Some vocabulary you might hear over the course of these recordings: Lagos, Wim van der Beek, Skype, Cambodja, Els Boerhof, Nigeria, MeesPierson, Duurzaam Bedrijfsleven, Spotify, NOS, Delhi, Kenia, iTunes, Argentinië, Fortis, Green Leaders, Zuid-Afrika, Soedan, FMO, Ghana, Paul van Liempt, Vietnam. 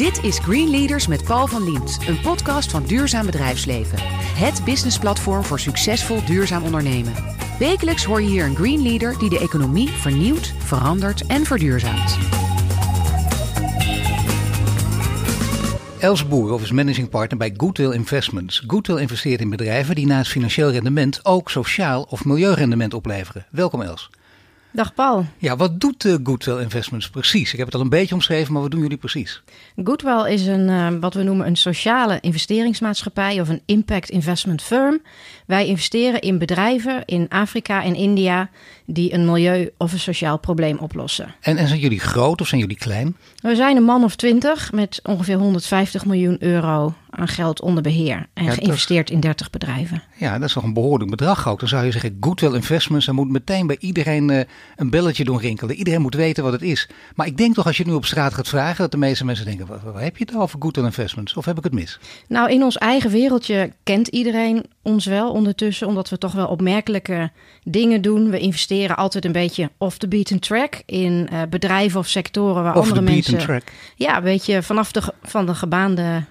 Dit is Green Leaders met Paul van Liempt, een podcast van Duurzaam Bedrijfsleven. Het businessplatform voor succesvol duurzaam ondernemen. Wekelijks hoor je hier een Green Leader die de economie vernieuwt, verandert en verduurzaamt. Els Boerhof is managing partner bij Goodwell Investments. Goodwell investeert in bedrijven die naast financieel rendement ook sociaal of milieurendement opleveren. Welkom Els. Dag Paul. Ja, wat doet Goodwell Investments precies? Ik heb het al een beetje omschreven, maar wat doen jullie precies? Goodwell is een wat we noemen een sociale investeringsmaatschappij of een impact investment firm. Wij investeren in bedrijven in Afrika en India die een milieu of een sociaal probleem oplossen. En zijn jullie groot of zijn jullie klein? We zijn een man of 20 met ongeveer 150 miljoen euro aan geld onder beheer en ja, geïnvesteerd in 30 bedrijven. Ja, dat is toch een behoorlijk bedrag ook. Dan zou je zeggen, Goodwell Investments, dan moet meteen bij iedereen een belletje doen rinkelen. Iedereen moet weten wat het is. Maar ik denk toch als je het nu op straat gaat vragen, dat de meeste mensen denken, waar heb je het over Goodwell Investments? Of heb ik het mis? Nou, in ons eigen wereldje kent iedereen ons wel ondertussen, omdat we toch wel opmerkelijke dingen doen. We investeren altijd een beetje off the beaten track in bedrijven of sectoren waar andere mensen... Off the beaten track? Ja, een beetje vanaf de gebaande...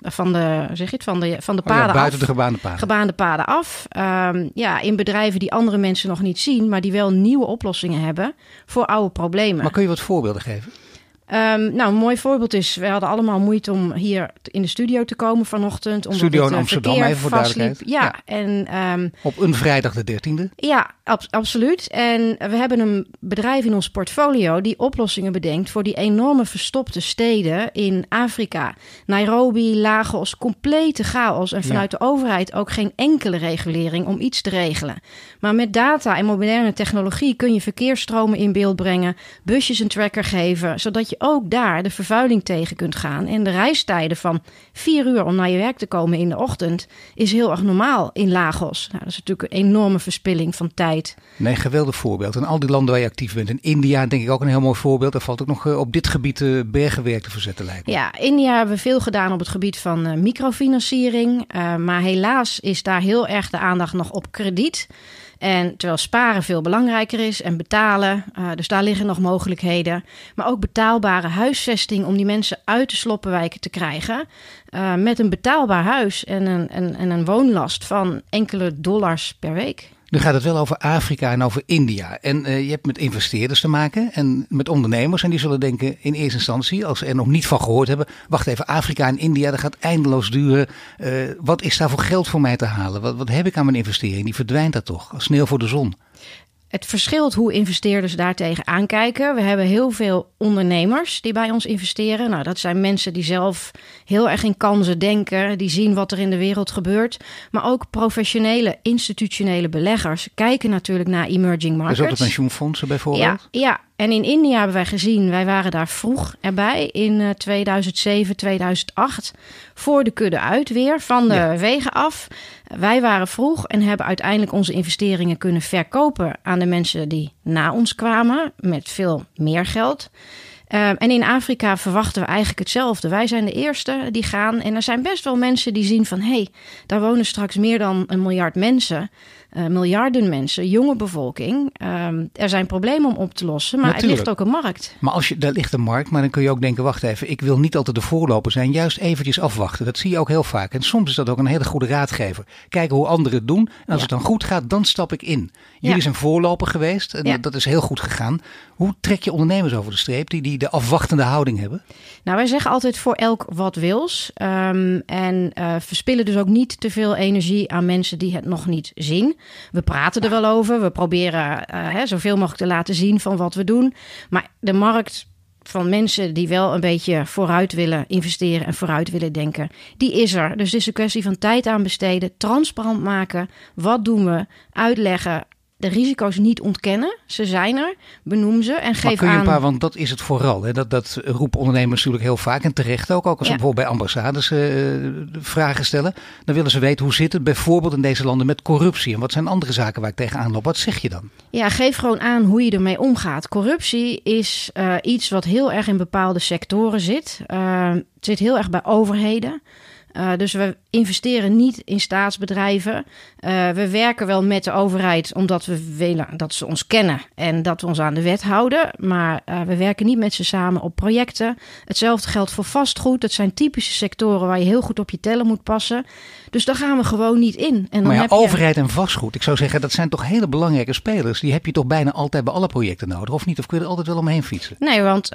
Van de paden af. Buiten de gebaande paden af. In bedrijven die andere mensen nog niet zien, maar die wel nieuwe oplossingen hebben voor oude problemen. Maar kun je wat voorbeelden geven? Een mooi voorbeeld is, we hadden allemaal moeite om hier in de studio te komen vanochtend. Omdat studio in Amsterdam, even voor duidelijkheid. Ja. En, op een vrijdag de 13e? Ja, absoluut. En we hebben een bedrijf in ons portfolio die oplossingen bedenkt voor die enorme verstopte steden in Afrika. Nairobi, Lagos, complete chaos en vanuit de overheid ook geen enkele regulering om iets te regelen. Maar met data en moderne technologie kun je verkeersstromen in beeld brengen, busjes een tracker geven, zodat je ook daar de vervuiling tegen kunt gaan. En de reistijden van 4 uur om naar je werk te komen in de ochtend is heel erg normaal in Lagos. Nou, dat is natuurlijk een enorme verspilling van tijd. Nee, geweldig voorbeeld. En al die landen waar je actief bent. In India denk ik ook een heel mooi voorbeeld. Daar valt ook nog op dit gebied bergenwerk te verzetten lijkt me. Ja, India hebben we veel gedaan op het gebied van microfinanciering. Maar helaas is daar heel erg de aandacht nog op krediet. En terwijl sparen veel belangrijker is en betalen, dus daar liggen nog mogelijkheden. Maar ook betaalbare huisvesting om die mensen uit de sloppenwijken te krijgen. Met een betaalbaar huis en een woonlast van enkele dollars per week. Nu gaat het wel over Afrika en over India. En je hebt met investeerders te maken en met ondernemers. En die zullen denken in eerste instantie, als ze er nog niet van gehoord hebben, wacht even, Afrika en India, dat gaat eindeloos duren. Wat is daar voor geld voor mij te halen? Wat heb ik aan mijn investering? Die verdwijnt daar toch als sneeuw voor de zon. Het verschilt hoe investeerders daartegen aankijken. We hebben heel veel ondernemers die bij ons investeren. Nou, dat zijn mensen die zelf heel erg in kansen denken. Die zien wat er in de wereld gebeurt. Maar ook professionele, institutionele beleggers kijken natuurlijk naar emerging markets. Dus ook de pensioenfondsen bijvoorbeeld? Ja. En in India hebben wij gezien, wij waren daar vroeg erbij in 2007, 2008. Voor de kudde uit weer, van de wegen af. Wij waren vroeg en hebben uiteindelijk onze investeringen kunnen verkopen aan de mensen die na ons kwamen met veel meer geld. En in Afrika verwachten we eigenlijk hetzelfde. Wij zijn de eerste die gaan. En er zijn best wel mensen die zien van, hé, daar wonen straks meer dan 1 miljard mensen. Miljarden mensen, jonge bevolking. Er zijn problemen om op te lossen, maar natuurlijk. Er ligt ook een markt. Maar daar ligt een markt, maar dan kun je ook denken, wacht even, ik wil niet altijd de voorloper zijn. Juist eventjes afwachten, dat zie je ook heel vaak. En soms is dat ook een hele goede raadgever. Kijken hoe anderen het doen. En als het dan goed gaat, dan stap ik in. Jullie zijn voorloper geweest en dat is heel goed gegaan. Hoe trek je ondernemers over de streep die de afwachtende houding hebben? Nou, wij zeggen altijd voor elk wat wils. En verspillen dus ook niet te veel energie aan mensen die het nog niet zien. We praten er wel over. We proberen zoveel mogelijk te laten zien van wat we doen. Maar de markt van mensen die wel een beetje vooruit willen investeren en vooruit willen denken, die is er. Dus het is een kwestie van tijd aan besteden, transparant maken. Wat doen we? Uitleggen. De risico's niet ontkennen. Ze zijn er. Benoem ze en geef aan. Want dat is het vooral. Hè? Dat roepen ondernemers natuurlijk heel vaak. En terecht ook. Ook als ze bijvoorbeeld bij ambassades vragen stellen. Dan willen ze weten hoe zit het bijvoorbeeld in deze landen met corruptie. En wat zijn andere zaken waar ik tegenaan loop. Wat zeg je dan? Ja, geef gewoon aan hoe je ermee omgaat. Corruptie is iets wat heel erg in bepaalde sectoren zit. Het zit heel erg bij overheden. Dus we investeren niet in staatsbedrijven. We werken wel met de overheid omdat we willen dat ze ons kennen en dat we ons aan de wet houden. Maar we werken niet met ze samen op projecten. Hetzelfde geldt voor vastgoed. Dat zijn typische sectoren waar je heel goed op je tellen moet passen. Dus daar gaan we gewoon niet in. En dan maar ja, heb je... overheid en vastgoed, ik zou zeggen, dat zijn toch hele belangrijke spelers. Die heb je toch bijna altijd bij alle projecten nodig, of niet? Of kun je er altijd wel omheen fietsen? Nee, want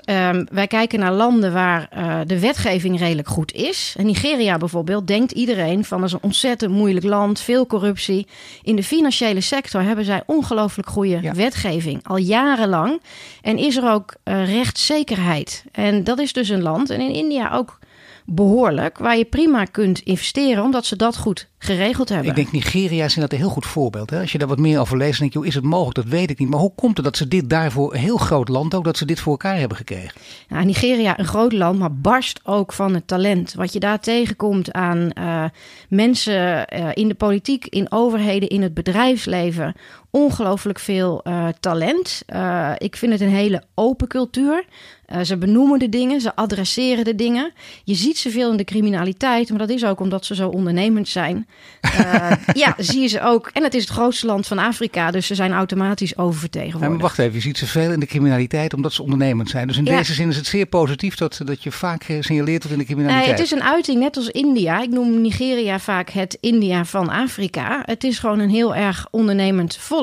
wij kijken naar landen waar de wetgeving redelijk goed is. In Nigeria bijvoorbeeld denkt iedereen van dat is een ontzettend moeilijk land, veel corruptie. In de financiële sector hebben zij ongelooflijk goede wetgeving, al jarenlang. En is er ook rechtszekerheid. En dat is dus een land, en in India ook behoorlijk, waar je prima kunt investeren, omdat ze dat goed geregeld hebben. Ik denk Nigeria is inderdaad een heel goed voorbeeld. Hè? Als je daar wat meer over leest, dan denk je, is het mogelijk? Dat weet ik niet. Maar hoe komt het dat ze dit daarvoor, een heel groot land ook, dat ze dit voor elkaar hebben gekregen? Nou, Nigeria, een groot land, maar barst ook van het talent. Wat je daar tegenkomt aan mensen in de politiek, in overheden, in het bedrijfsleven. Ongelooflijk veel talent. Ik vind het een hele open cultuur. Ze benoemen de dingen, ze adresseren de dingen. Je ziet ze veel in de criminaliteit, maar dat is ook omdat ze zo ondernemend zijn. Ja, zie je ze ook. En het is het grootste land van Afrika, dus ze zijn automatisch oververtegenwoordigd. Maar wacht even, je ziet ze veel in de criminaliteit omdat ze ondernemend zijn. Dus in deze zin is het zeer positief dat je vaak gesignaleerd wordt in de criminaliteit. Het is een uiting, net als India. Ik noem Nigeria vaak het India van Afrika. Het is gewoon een heel erg ondernemend volk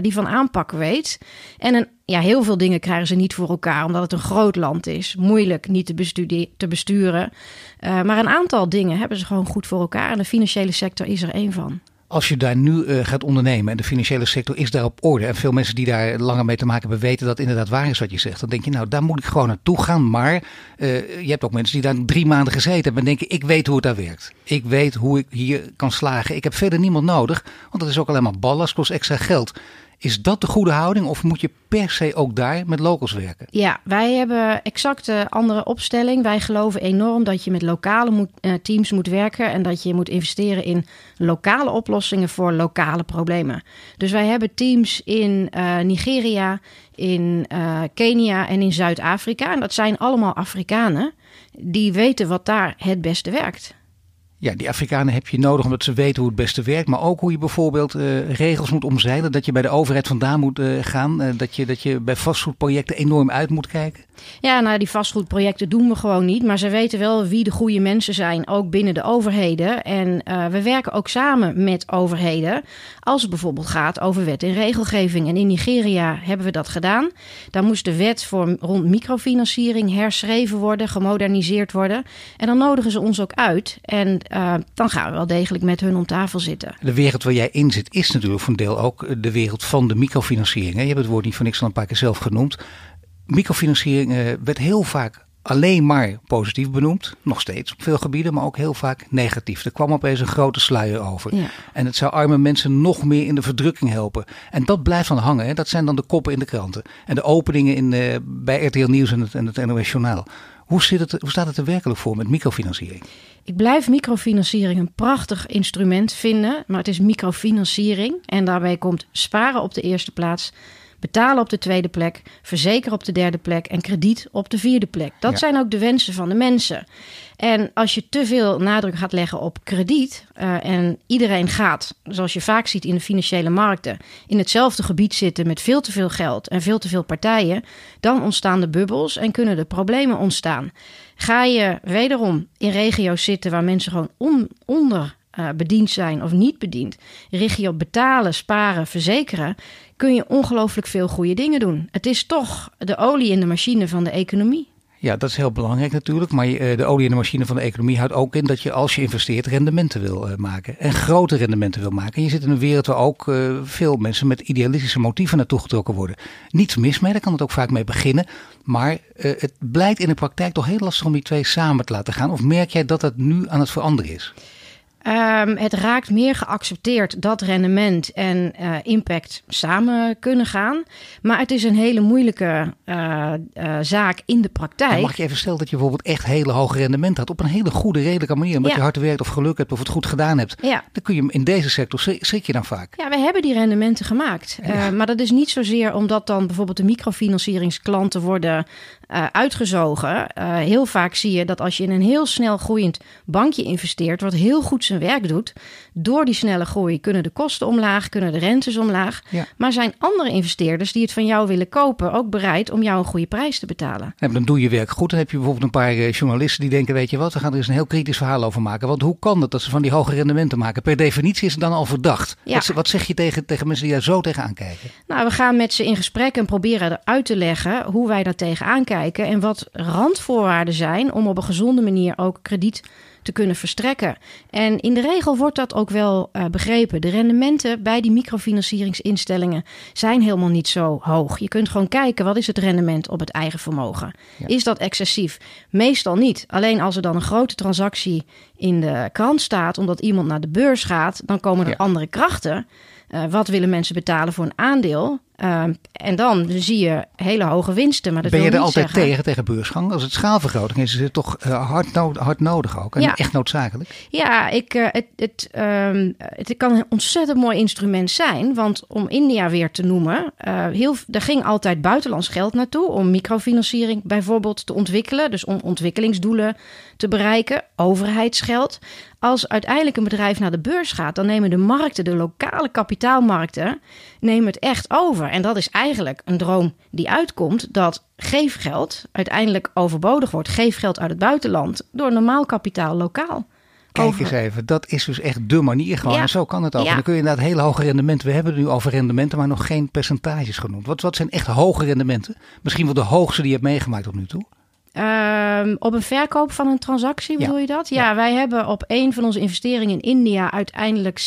die van aanpak weet. En heel veel dingen krijgen ze niet voor elkaar, omdat het een groot land is. Moeilijk niet te besturen. Maar een aantal dingen hebben ze gewoon goed voor elkaar. En de financiële sector is er één van. Als je daar nu gaat ondernemen en de financiële sector is daar op orde. En veel mensen die daar langer mee te maken hebben weten dat inderdaad waar is wat je zegt. Dan denk je, nou daar moet ik gewoon naartoe gaan. Maar je hebt ook mensen die daar 3 maanden gezeten hebben en denken, ik weet hoe het daar werkt. Ik weet hoe ik hier kan slagen. Ik heb verder niemand nodig, want dat is ook alleen maar ballast, kost extra geld. Is dat de goede houding of moet je per se ook daar met locals werken? Ja, wij hebben exact een andere opstelling. Wij geloven enorm dat je met lokale teams moet werken en dat je moet investeren in lokale oplossingen voor lokale problemen. Dus wij hebben teams in Nigeria, in Kenia en in Zuid-Afrika. En dat zijn allemaal Afrikanen die weten wat daar het beste werkt. Ja, die Afrikanen heb je nodig omdat ze weten hoe het beste werkt. Maar ook hoe je bijvoorbeeld regels moet omzeilen. Dat je bij de overheid vandaan moet gaan. Dat je bij vastgoedprojecten enorm uit moet kijken. Ja, nou die vastgoedprojecten doen we gewoon niet. Maar ze weten wel wie de goede mensen zijn. Ook binnen de overheden. En we werken ook samen met overheden. Als het bijvoorbeeld gaat over wet en regelgeving. En in Nigeria hebben we dat gedaan. Daar moest de wet rond microfinanciering herschreven worden. Gemoderniseerd worden. En dan nodigen ze ons ook uit. En dan gaan we wel degelijk met hun om tafel zitten. De wereld waar jij in zit is natuurlijk voor een deel ook de wereld van de microfinanciering. Je hebt het woord niet voor niks al een paar keer zelf genoemd. Microfinanciering werd heel vaak alleen maar positief benoemd. Nog steeds op veel gebieden, maar ook heel vaak negatief. Er kwam opeens een grote sluier over. Ja. En het zou arme mensen nog meer in de verdrukking helpen. En dat blijft dan hangen. Hè? Dat zijn dan de koppen in de kranten. En de openingen bij RTL Nieuws en het NOS Journaal. Hoe staat het er werkelijk voor met microfinanciering? Ik blijf microfinanciering een prachtig instrument vinden. Maar het is microfinanciering. En daarbij komt sparen op de eerste plaats. Betalen op de tweede plek, verzekeren op de derde plek en krediet op de vierde plek. Dat zijn ook de wensen van de mensen. En als je te veel nadruk gaat leggen op krediet en iedereen gaat, zoals je vaak ziet in de financiële markten, in hetzelfde gebied zitten met veel te veel geld en veel te veel partijen, dan ontstaan de bubbels en kunnen de problemen ontstaan. Ga je wederom in regio's zitten waar mensen gewoon bediend zijn of niet bediend, richt je op betalen, sparen, verzekeren, kun je ongelooflijk veel goede dingen doen. Het is toch de olie in de machine van de economie. Ja, dat is heel belangrijk natuurlijk. Maar de olie in de machine van de economie houdt ook in dat je als je investeert rendementen wil maken. En grote rendementen wil maken. En je zit in een wereld waar ook veel mensen met idealistische motieven naartoe getrokken worden. Niets mis mee, daar kan het ook vaak mee beginnen. Maar het blijkt in de praktijk toch heel lastig om die twee samen te laten gaan. Of merk jij dat dat nu aan het veranderen is? Het raakt meer geaccepteerd dat rendement en impact samen kunnen gaan. Maar het is een hele moeilijke zaak in de praktijk. Dan mag je even stellen dat je bijvoorbeeld echt hele hoge rendement had. Op een hele goede, redelijke manier. Omdat je hard werkt of geluk hebt of het goed gedaan hebt. Ja. Dan kun je in deze sector schrik je dan vaak. Ja, we hebben die rendementen gemaakt. Maar dat is niet zozeer omdat dan bijvoorbeeld de microfinancieringsklanten worden uitgezogen. Heel vaak zie je dat als je in een heel snel groeiend bankje investeert, wat heel goed zijn werk doet, door die snelle groei kunnen de kosten omlaag, kunnen de rentes omlaag. Ja. Maar zijn andere investeerders die het van jou willen kopen ook bereid om jou een goede prijs te betalen? Ja, dan doe je werk goed. Dan heb je bijvoorbeeld een paar journalisten die denken, weet je wat, we gaan er eens een heel kritisch verhaal over maken. Want hoe kan het dat ze van die hoge rendementen maken? Per definitie is het dan al verdacht. Ja. Wat zeg je tegen mensen die daar zo tegenaan kijken? Nou, we gaan met ze in gesprek en proberen eruit te leggen hoe wij daar tegenaan kijken en wat randvoorwaarden zijn om op een gezonde manier ook krediet te kunnen verstrekken. En in de regel wordt dat ook wel begrepen. De rendementen bij die microfinancieringsinstellingen zijn helemaal niet zo hoog. Je kunt gewoon kijken, wat is het rendement op het eigen vermogen? Ja. Is dat excessief? Meestal niet. Alleen als er dan een grote transactie in de krant staat, omdat iemand naar de beurs gaat, dan komen er andere krachten. Wat willen mensen betalen voor een aandeel? En dan zie je hele hoge winsten. Maar dat ben je er altijd tegen beursgang? Als het schaalvergroting is, is het toch hard nodig ook? En echt noodzakelijk? Ja, het kan een ontzettend mooi instrument zijn. Want om India weer te noemen, daar ging altijd buitenlands geld naartoe om microfinanciering bijvoorbeeld te ontwikkelen. Dus om ontwikkelingsdoelen te bereiken, overheidsgeld. Als uiteindelijk een bedrijf naar de beurs gaat, dan nemen de markten, de lokale kapitaalmarkten, nemen het echt over. En dat is eigenlijk een droom die uitkomt, dat geefgeld uiteindelijk overbodig wordt. Geefgeld uit het buitenland door normaal kapitaal lokaal. Kijk eens even, dat is dus echt de manier gewoon. Ja. En zo kan het ook. Ja. Dan kun je inderdaad hele hoge rendementen. We hebben het nu over rendementen, maar nog geen percentages genoemd. Wat zijn echt hoge rendementen? Misschien wel de hoogste die je hebt meegemaakt tot nu toe. Op een verkoop van een transactie, bedoel je dat? Ja, wij hebben op een van onze investeringen in India uiteindelijk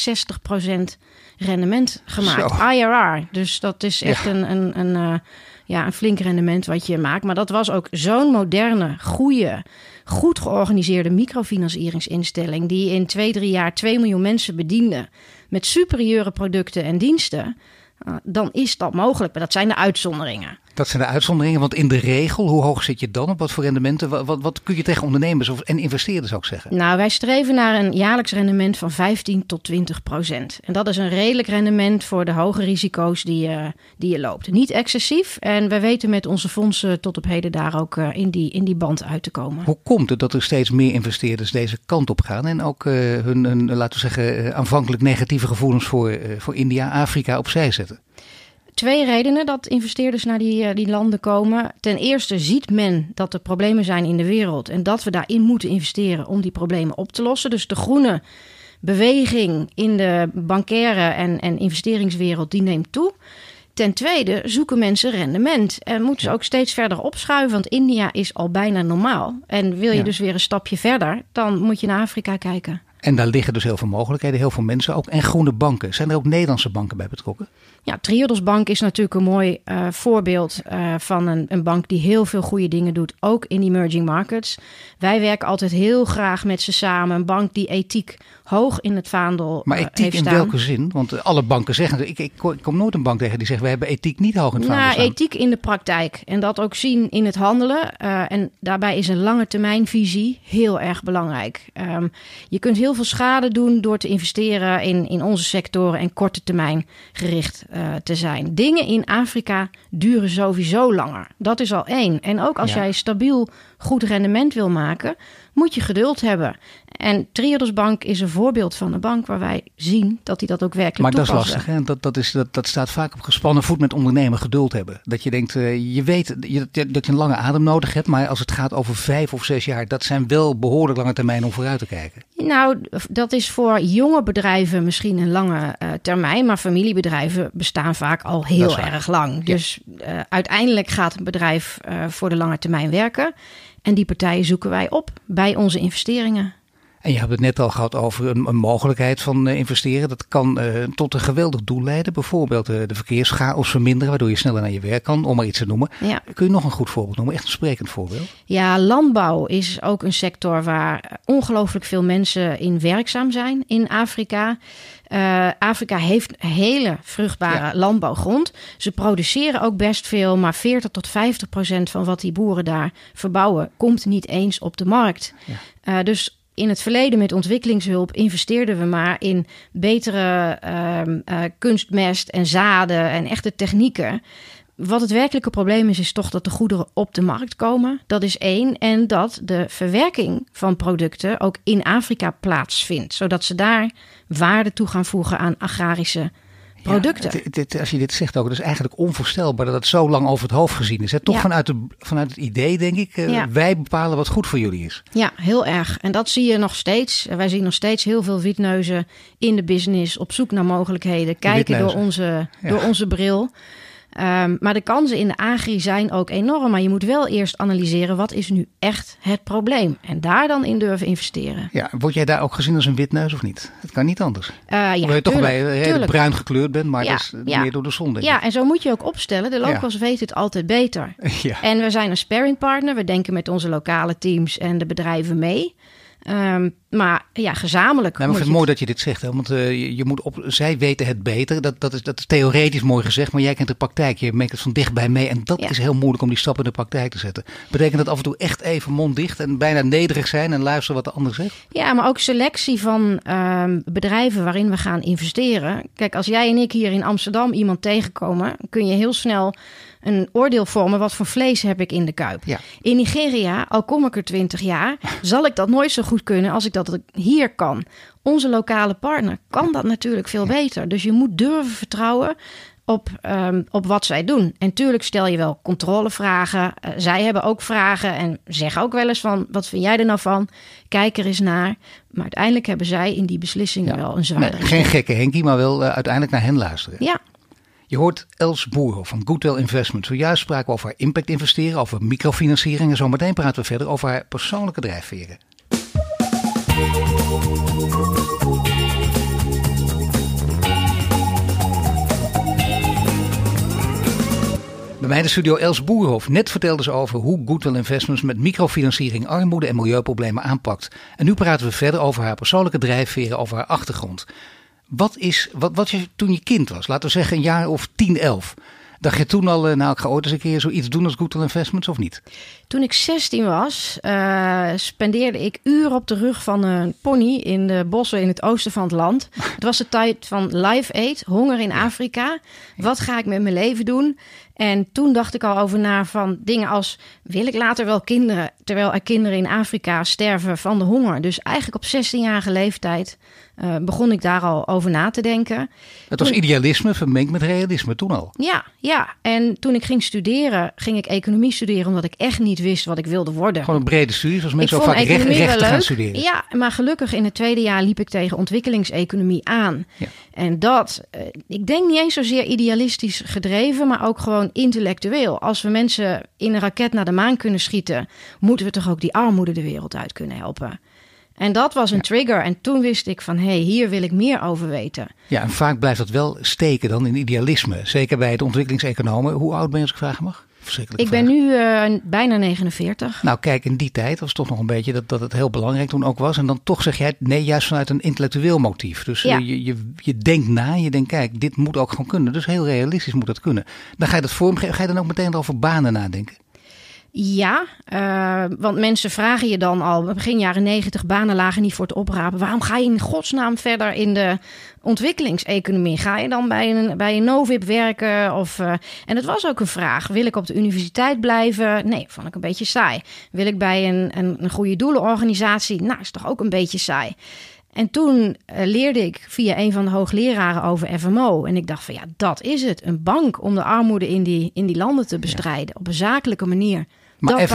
60% rendement gemaakt. Zo. IRR, dus dat is echt een flink rendement wat je maakt. Maar dat was ook zo'n moderne, goede, goed georganiseerde microfinancieringsinstelling die in 2-3 jaar 2 miljoen mensen bediende met superieure producten en diensten. Dan is dat mogelijk, maar dat zijn de uitzonderingen. Dat zijn de uitzonderingen, want in de regel, hoe hoog zit je dan? Op wat voor rendementen? Wat kun je tegen ondernemers en investeerders ook zeggen? Nou, wij streven naar een jaarlijks rendement van 15% tot 20%. En dat is een redelijk rendement voor de hoge risico's die je loopt. Niet excessief. En we weten met onze fondsen tot op heden daar ook in die band uit te komen. Hoe komt het dat er steeds meer investeerders deze kant op gaan? En ook hun laten we zeggen, aanvankelijk negatieve gevoelens voor India, Afrika opzij zetten? 2 redenen dat investeerders naar die landen komen. Ten eerste ziet men dat er problemen zijn in de wereld en dat we daarin moeten investeren om die problemen op te lossen. Dus de groene beweging in de bankaire en investeringswereld die neemt toe. Ten tweede zoeken mensen rendement en moeten ze ook steeds verder opschuiven, want India is al bijna normaal. En wil je dus weer een stapje verder, dan moet je naar Afrika kijken. En daar liggen dus heel veel mogelijkheden, heel veel mensen ook. En groene banken. Zijn er ook Nederlandse banken bij betrokken? Ja, Triodos Bank is natuurlijk een mooi voorbeeld van een bank die heel veel goede dingen doet. Ook in emerging markets. Wij werken altijd heel graag met ze samen. Een bank die ethiek hoog in het vaandel maar ethiek heeft staan. In welke zin? Want alle banken zeggen, ik kom nooit een bank tegen die zegt, we hebben ethiek niet hoog in het vaandel staan. Nou, ethiek in de praktijk. En dat ook zien in het handelen. En daarbij is een lange termijnvisie heel erg belangrijk. Je kunt heel veel schade doen door te investeren in onze sectoren en korte termijn gericht te zijn. Dingen in Afrika duren sowieso langer. Dat is al 1. En ook als jij stabiel goed rendement wil maken, moet je geduld hebben. En Triodos Bank is een voorbeeld van een bank waar wij zien dat die dat ook werkelijk toepast. Maar dat is lastig. Hè? Dat staat vaak op gespannen voet met ondernemen, geduld hebben. Dat je denkt, je weet dat je een lange adem nodig hebt, maar als het gaat over 5 of 6 jaar, dat zijn wel behoorlijk lange termijn om vooruit te kijken. Nou, dat is voor jonge bedrijven misschien een lange termijn, maar familiebedrijven bestaan vaak al heel erg lang. Ja. Dus uiteindelijk gaat een bedrijf voor de lange termijn werken. En die partijen zoeken wij op bij onze investeringen. En je hebt het net al gehad over een mogelijkheid van investeren. Dat kan tot een geweldig doel leiden. Bijvoorbeeld de verkeerschaos verminderen, waardoor je sneller naar je werk kan, om maar iets te noemen. Ja. Kun je nog een goed voorbeeld noemen? Echt een sprekend voorbeeld. Ja, landbouw is ook een sector waar ongelooflijk veel mensen in werkzaam zijn in Afrika. Afrika heeft hele vruchtbare landbouwgrond. Ze produceren ook best veel, maar 40% tot 50% van wat die boeren daar verbouwen komt niet eens op de markt. Ja. Dus in het verleden met ontwikkelingshulp investeerden we maar in betere kunstmest en zaden en echte technieken. Wat het werkelijke probleem is, is toch dat de goederen op de markt komen. Dat is één. En dat de verwerking van producten ook in Afrika plaatsvindt. Zodat ze daar waarde toe gaan voegen aan agrarische producten. Ja, als je dit zegt ook, het is eigenlijk onvoorstelbaar dat het zo lang over het hoofd gezien is. Hè? Toch ja. Vanuit het idee, denk ik, wij bepalen wat goed voor jullie is. Ja, heel erg. En dat zie je nog steeds. Wij zien nog steeds heel veel witneuzen in de business op zoek naar mogelijkheden. Kijken door onze bril. Maar de kansen in de agri zijn ook enorm. Maar je moet wel eerst analyseren, wat is nu echt het probleem? En daar dan in durven investeren. Ja, word jij daar ook gezien als een witneus of niet? Dat kan niet anders. Omdat je toch bij bruin gekleurd bent, maar dat is meer door de zon. Denk ik. Ja, en zo moet je ook opstellen. De locals weten het altijd beter. Ja. En we zijn een sparringpartner. We denken met onze lokale teams en de bedrijven mee. Maar gezamenlijk. Nou, maar ik vind het mooi dat je dit zegt. Hè? Want je moet zij weten het beter. Dat is theoretisch mooi gezegd. Maar jij kent de praktijk. Je merkt het van dichtbij mee. En dat is heel moeilijk om die stappen in de praktijk te zetten. Betekent dat af en toe echt even monddicht en bijna nederig zijn en luisteren wat de ander zegt? Ja, maar ook selectie van bedrijven waarin we gaan investeren. Kijk, als jij en ik hier in Amsterdam iemand tegenkomen, kun je heel snel een oordeel vormen, wat voor vlees heb ik in de kuip. Ja. In Nigeria, al kom ik er 20 jaar, zal ik dat nooit zo goed kunnen als ik dat hier kan. Onze lokale partner kan dat natuurlijk veel beter. Dus je moet durven vertrouwen op wat zij doen. En tuurlijk stel je wel controlevragen. Zij hebben ook vragen en zeggen ook wel eens van, wat vind jij er nou van? Kijk er eens naar. Maar uiteindelijk hebben zij in die beslissingen wel een zware... Nee, geen gekke Henkie, maar wel uiteindelijk naar hen luisteren. Ja. Je hoort Els Boerhof van Goodwell Investments. Zojuist spraken we over haar impact investeren, over microfinanciering. En zometeen praten we verder over haar persoonlijke drijfveren. Bij mij in de studio Els Boerhof. Net vertelde ze over hoe Goodwell Investments met microfinanciering armoede en milieuproblemen aanpakt. En nu praten we verder over haar persoonlijke drijfveren, over haar achtergrond. Wat je toen je kind was, laten we zeggen een jaar of 10, 11... dacht je toen al, ik ga ooit eens een keer zoiets doen als Goodwell Investments of niet? Toen ik 16 was, spendeerde ik uren op de rug van een pony in de bossen in het oosten van het land. Het was de tijd van live aid, honger in Afrika. Wat ga ik met mijn leven doen? En toen dacht ik al over na van dingen als, wil ik later wel kinderen? Terwijl er kinderen in Afrika sterven van de honger. Dus eigenlijk op 16-jarige leeftijd begon ik daar al over na te denken. Het was idealisme vermengd met realisme toen al. Ja. En toen ik ging studeren, ging ik economie studeren, omdat ik echt niet wist wat ik wilde worden. Gewoon een brede studie, zoals mensen ook vaak recht gaan studeren. Ja, maar gelukkig in het tweede jaar liep ik tegen ontwikkelingseconomie aan. Ja. En dat, ik denk niet eens zozeer idealistisch gedreven, maar ook gewoon intellectueel. Als we mensen in een raket naar de maan kunnen schieten, moeten we toch ook die armoede de wereld uit kunnen helpen. En dat was een trigger. En toen wist ik van, hier wil ik meer over weten. Ja, en vaak blijft dat wel steken dan in idealisme. Zeker bij de ontwikkelingseconomen. Hoe oud ben je als ik vragen mag? Ik ben nu bijna 49. Nou kijk, in die tijd was het toch nog een beetje dat het heel belangrijk toen ook was. En dan toch zeg jij, nee, juist vanuit een intellectueel motief. Dus je denkt na, je denkt, kijk, dit moet ook gewoon kunnen. Dus heel realistisch moet dat kunnen. Dan ga je dat vormgeven. Ga je dan ook meteen over banen nadenken? Ja, want mensen vragen je dan al, begin jaren 90, banen lagen niet voor het oprapen. Waarom ga je in godsnaam verder in de ontwikkelingseconomie? Ga je dan bij een Novib werken? En dat was ook een vraag. Wil ik op de universiteit blijven? Nee, vond ik een beetje saai. Wil ik bij een goede doelenorganisatie? Nou, is toch ook een beetje saai. En toen leerde ik via een van de hoogleraren over FMO. En ik dacht van dat is het. Een bank om de armoede in die landen te bestrijden. Op een zakelijke manier. Maar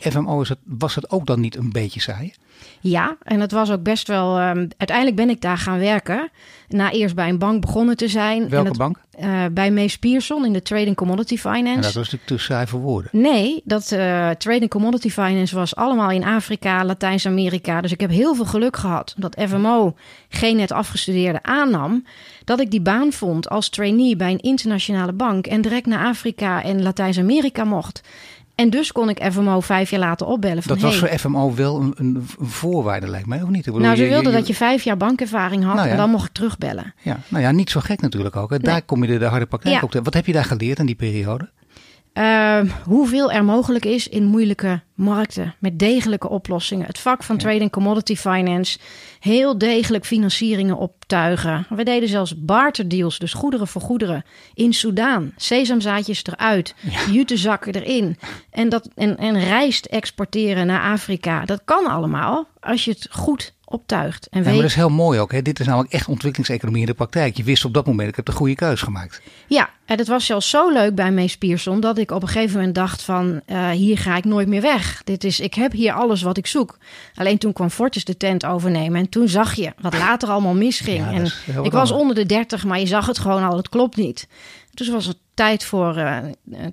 FMO was het ook dan niet een beetje saai? Ja, en dat was ook best wel... uiteindelijk ben ik daar gaan werken. Na eerst bij een bank begonnen te zijn. Welke bank? Bij MeesPierson in de Trade and Commodity Finance. En dat was natuurlijk te saai voor woorden. Nee, dat Trade and Commodity Finance was allemaal in Afrika, Latijns-Amerika. Dus ik heb heel veel geluk gehad. Omdat FMO geen net afgestudeerde aannam. Dat ik die baan vond als trainee bij een internationale bank. En direct naar Afrika en Latijns-Amerika mocht. En dus kon ik FMO 5 jaar later opbellen. Van, dat was voor FMO wel een voorwaarde, lijkt mij, of niet? Nou, ze wilden dat je 5 jaar bankervaring had en dan mocht ik terugbellen. Ja, nou ja, niet zo gek natuurlijk ook. Hè. Daar kom je de harde praktijk op. Wat heb je daar geleerd in die periode? Hoeveel er mogelijk is in moeilijke markten met degelijke oplossingen. Het vak van trade en commodity finance, heel degelijk financieringen optuigen. We deden zelfs barterdeals, dus goederen voor goederen, in Soedan. Sesamzaadjes eruit, jutezakken erin. En rijst exporteren naar Afrika. Dat kan allemaal als je het goed optuigt. En weet... maar dat is heel mooi ook. Hè? Dit is namelijk echt ontwikkelingseconomie in de praktijk. Je wist op dat moment, ik heb de goede keus gemaakt. Ja, en dat was zelfs zo leuk bij MeesPierson dat ik op een gegeven moment dacht van... hier ga ik nooit meer weg. Ik heb hier alles wat ik zoek. Alleen toen kwam Fortis de tent overnemen en toen zag je wat later allemaal misging. Ja, en ik was onder de 30, maar je zag het gewoon al, het klopt niet. Dus was het tijd voor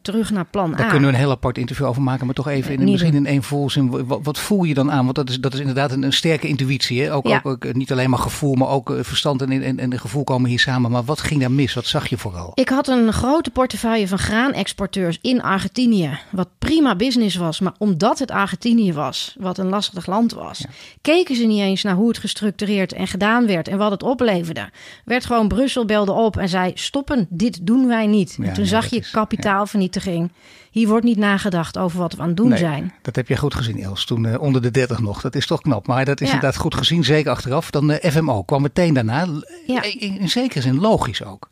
terug naar plan A. Daar kunnen we een heel apart interview over maken, maar toch even misschien in één volzin. Wat voel je dan aan? Want dat is inderdaad een sterke intuïtie. Hè? Ook niet alleen maar gevoel, maar ook verstand en gevoel komen hier samen. Maar wat ging daar mis? Wat zag je vooral? Ik had een grote portefeuille van graanexporteurs in Argentinië. Wat prima business was, maar omdat het Argentinië was, wat een lastig land was, keken ze niet eens naar hoe het gestructureerd en gedaan werd en wat het opleverde. Werd gewoon Brussel belde op en zei stoppen, dit doen wij niet. Ja, toen zag je kapitaalvernietiging. Hier wordt niet nagedacht over wat we aan het doen zijn. Dat heb je goed gezien, Els. Toen onder de 30 nog. Dat is toch knap. Maar dat is inderdaad goed gezien. Zeker achteraf. Dan FMO kwam meteen daarna. Ja. In zekere zin logisch ook.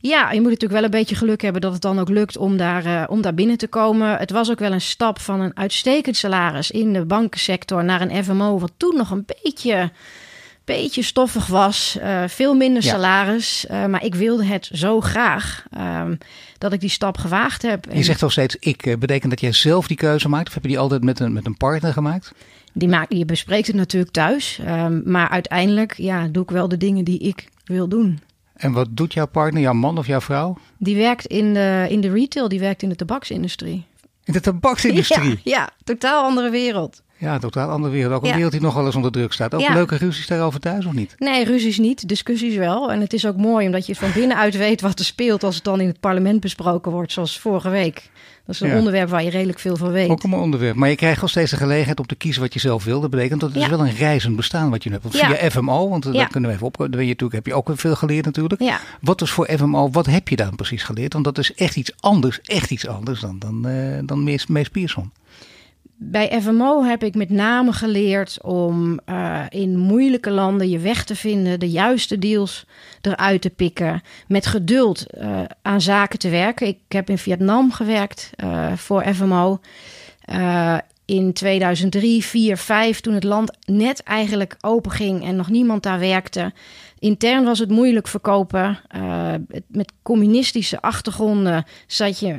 Ja, je moet natuurlijk wel een beetje geluk hebben dat het dan ook lukt om daar binnen te komen. Het was ook wel een stap van een uitstekend salaris in de bankensector naar een FMO. Wat toen nog een beetje stoffig was, veel minder salaris. Maar ik wilde het zo graag dat ik die stap gewaagd heb. En je zegt nog steeds ik. Betekent dat jij zelf die keuze maakt? Of heb je die altijd met een partner gemaakt? Je bespreekt het natuurlijk thuis. Maar uiteindelijk doe ik wel de dingen die ik wil doen. En wat doet jouw partner, jouw man of jouw vrouw? Die werkt in de retail, die werkt in de tabaksindustrie. In de tabaksindustrie? Ja, totaal andere wereld. Ja, totaal andere wereld. Ook een wereld die nogal eens onder druk staat. Ook leuke ruzies daarover thuis of niet? Nee, ruzies niet. Discussies wel. En het is ook mooi omdat je van binnenuit weet wat er speelt als het dan in het parlement besproken wordt, zoals vorige week. Dat is een onderwerp waar je redelijk veel van weet. Ook een onderwerp. Maar je krijgt nog steeds de gelegenheid om te kiezen wat je zelf wil. Dat betekent dat het is wel een reizend bestaan wat je nu hebt. Want via FMO, want daar kunnen we even op. Daar heb je ook veel geleerd natuurlijk. Ja. Wat is voor FMO, wat heb je daar precies geleerd? Want dat is echt iets anders dan MeesPierson. Bij FMO heb ik met name geleerd om in moeilijke landen je weg te vinden, de juiste deals eruit te pikken, met geduld aan zaken te werken. Ik heb in Vietnam gewerkt voor FMO in 2003, 4, 5, toen het land net eigenlijk openging en nog niemand daar werkte. Intern was het moeilijk verkopen. Met communistische achtergronden zat je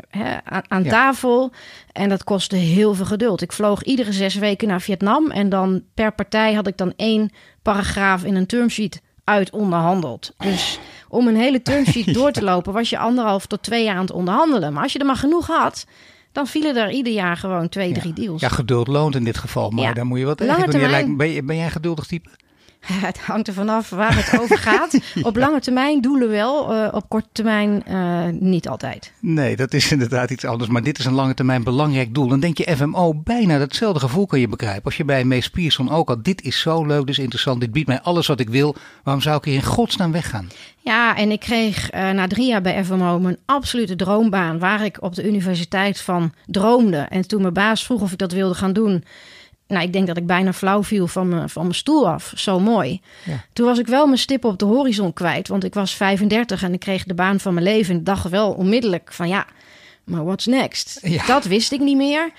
aan tafel. En dat kostte heel veel geduld. Ik vloog iedere 6 weken naar Vietnam. En dan per partij had ik dan 1 paragraaf in een termsheet uit onderhandeld. Dus om een hele termsheet door te lopen was je 1,5 tot 2 jaar aan het onderhandelen. Maar als je er maar genoeg had, dan vielen er ieder jaar gewoon 2, 3 deals. Ja, geduld loont in dit geval. Maar daar moet je wat tegen doen. Ben jij geduldig type? Het hangt er vanaf waar het over gaat. Op lange termijn doelen wel, op korte termijn niet altijd. Nee, dat is inderdaad iets anders. Maar dit is een lange termijn belangrijk doel. Dan denk je FMO, bijna datzelfde gevoel kan je begrijpen. Als je bij MeesPierson ook al, dit is zo leuk, dit is interessant, dit biedt mij alles wat ik wil. Waarom zou ik hier in godsnaam weggaan? Ja, en ik kreeg na 3 jaar bij FMO mijn absolute droombaan, waar ik op de universiteit van droomde. En toen mijn baas vroeg of ik dat wilde gaan doen, ik denk dat ik bijna flauw viel van mijn stoel af. Zo mooi. Ja. Toen was ik wel mijn stip op de horizon kwijt. Want ik was 35 en ik kreeg de baan van mijn leven. En dacht wel onmiddellijk van maar what's next? Ja. Dat wist ik niet meer.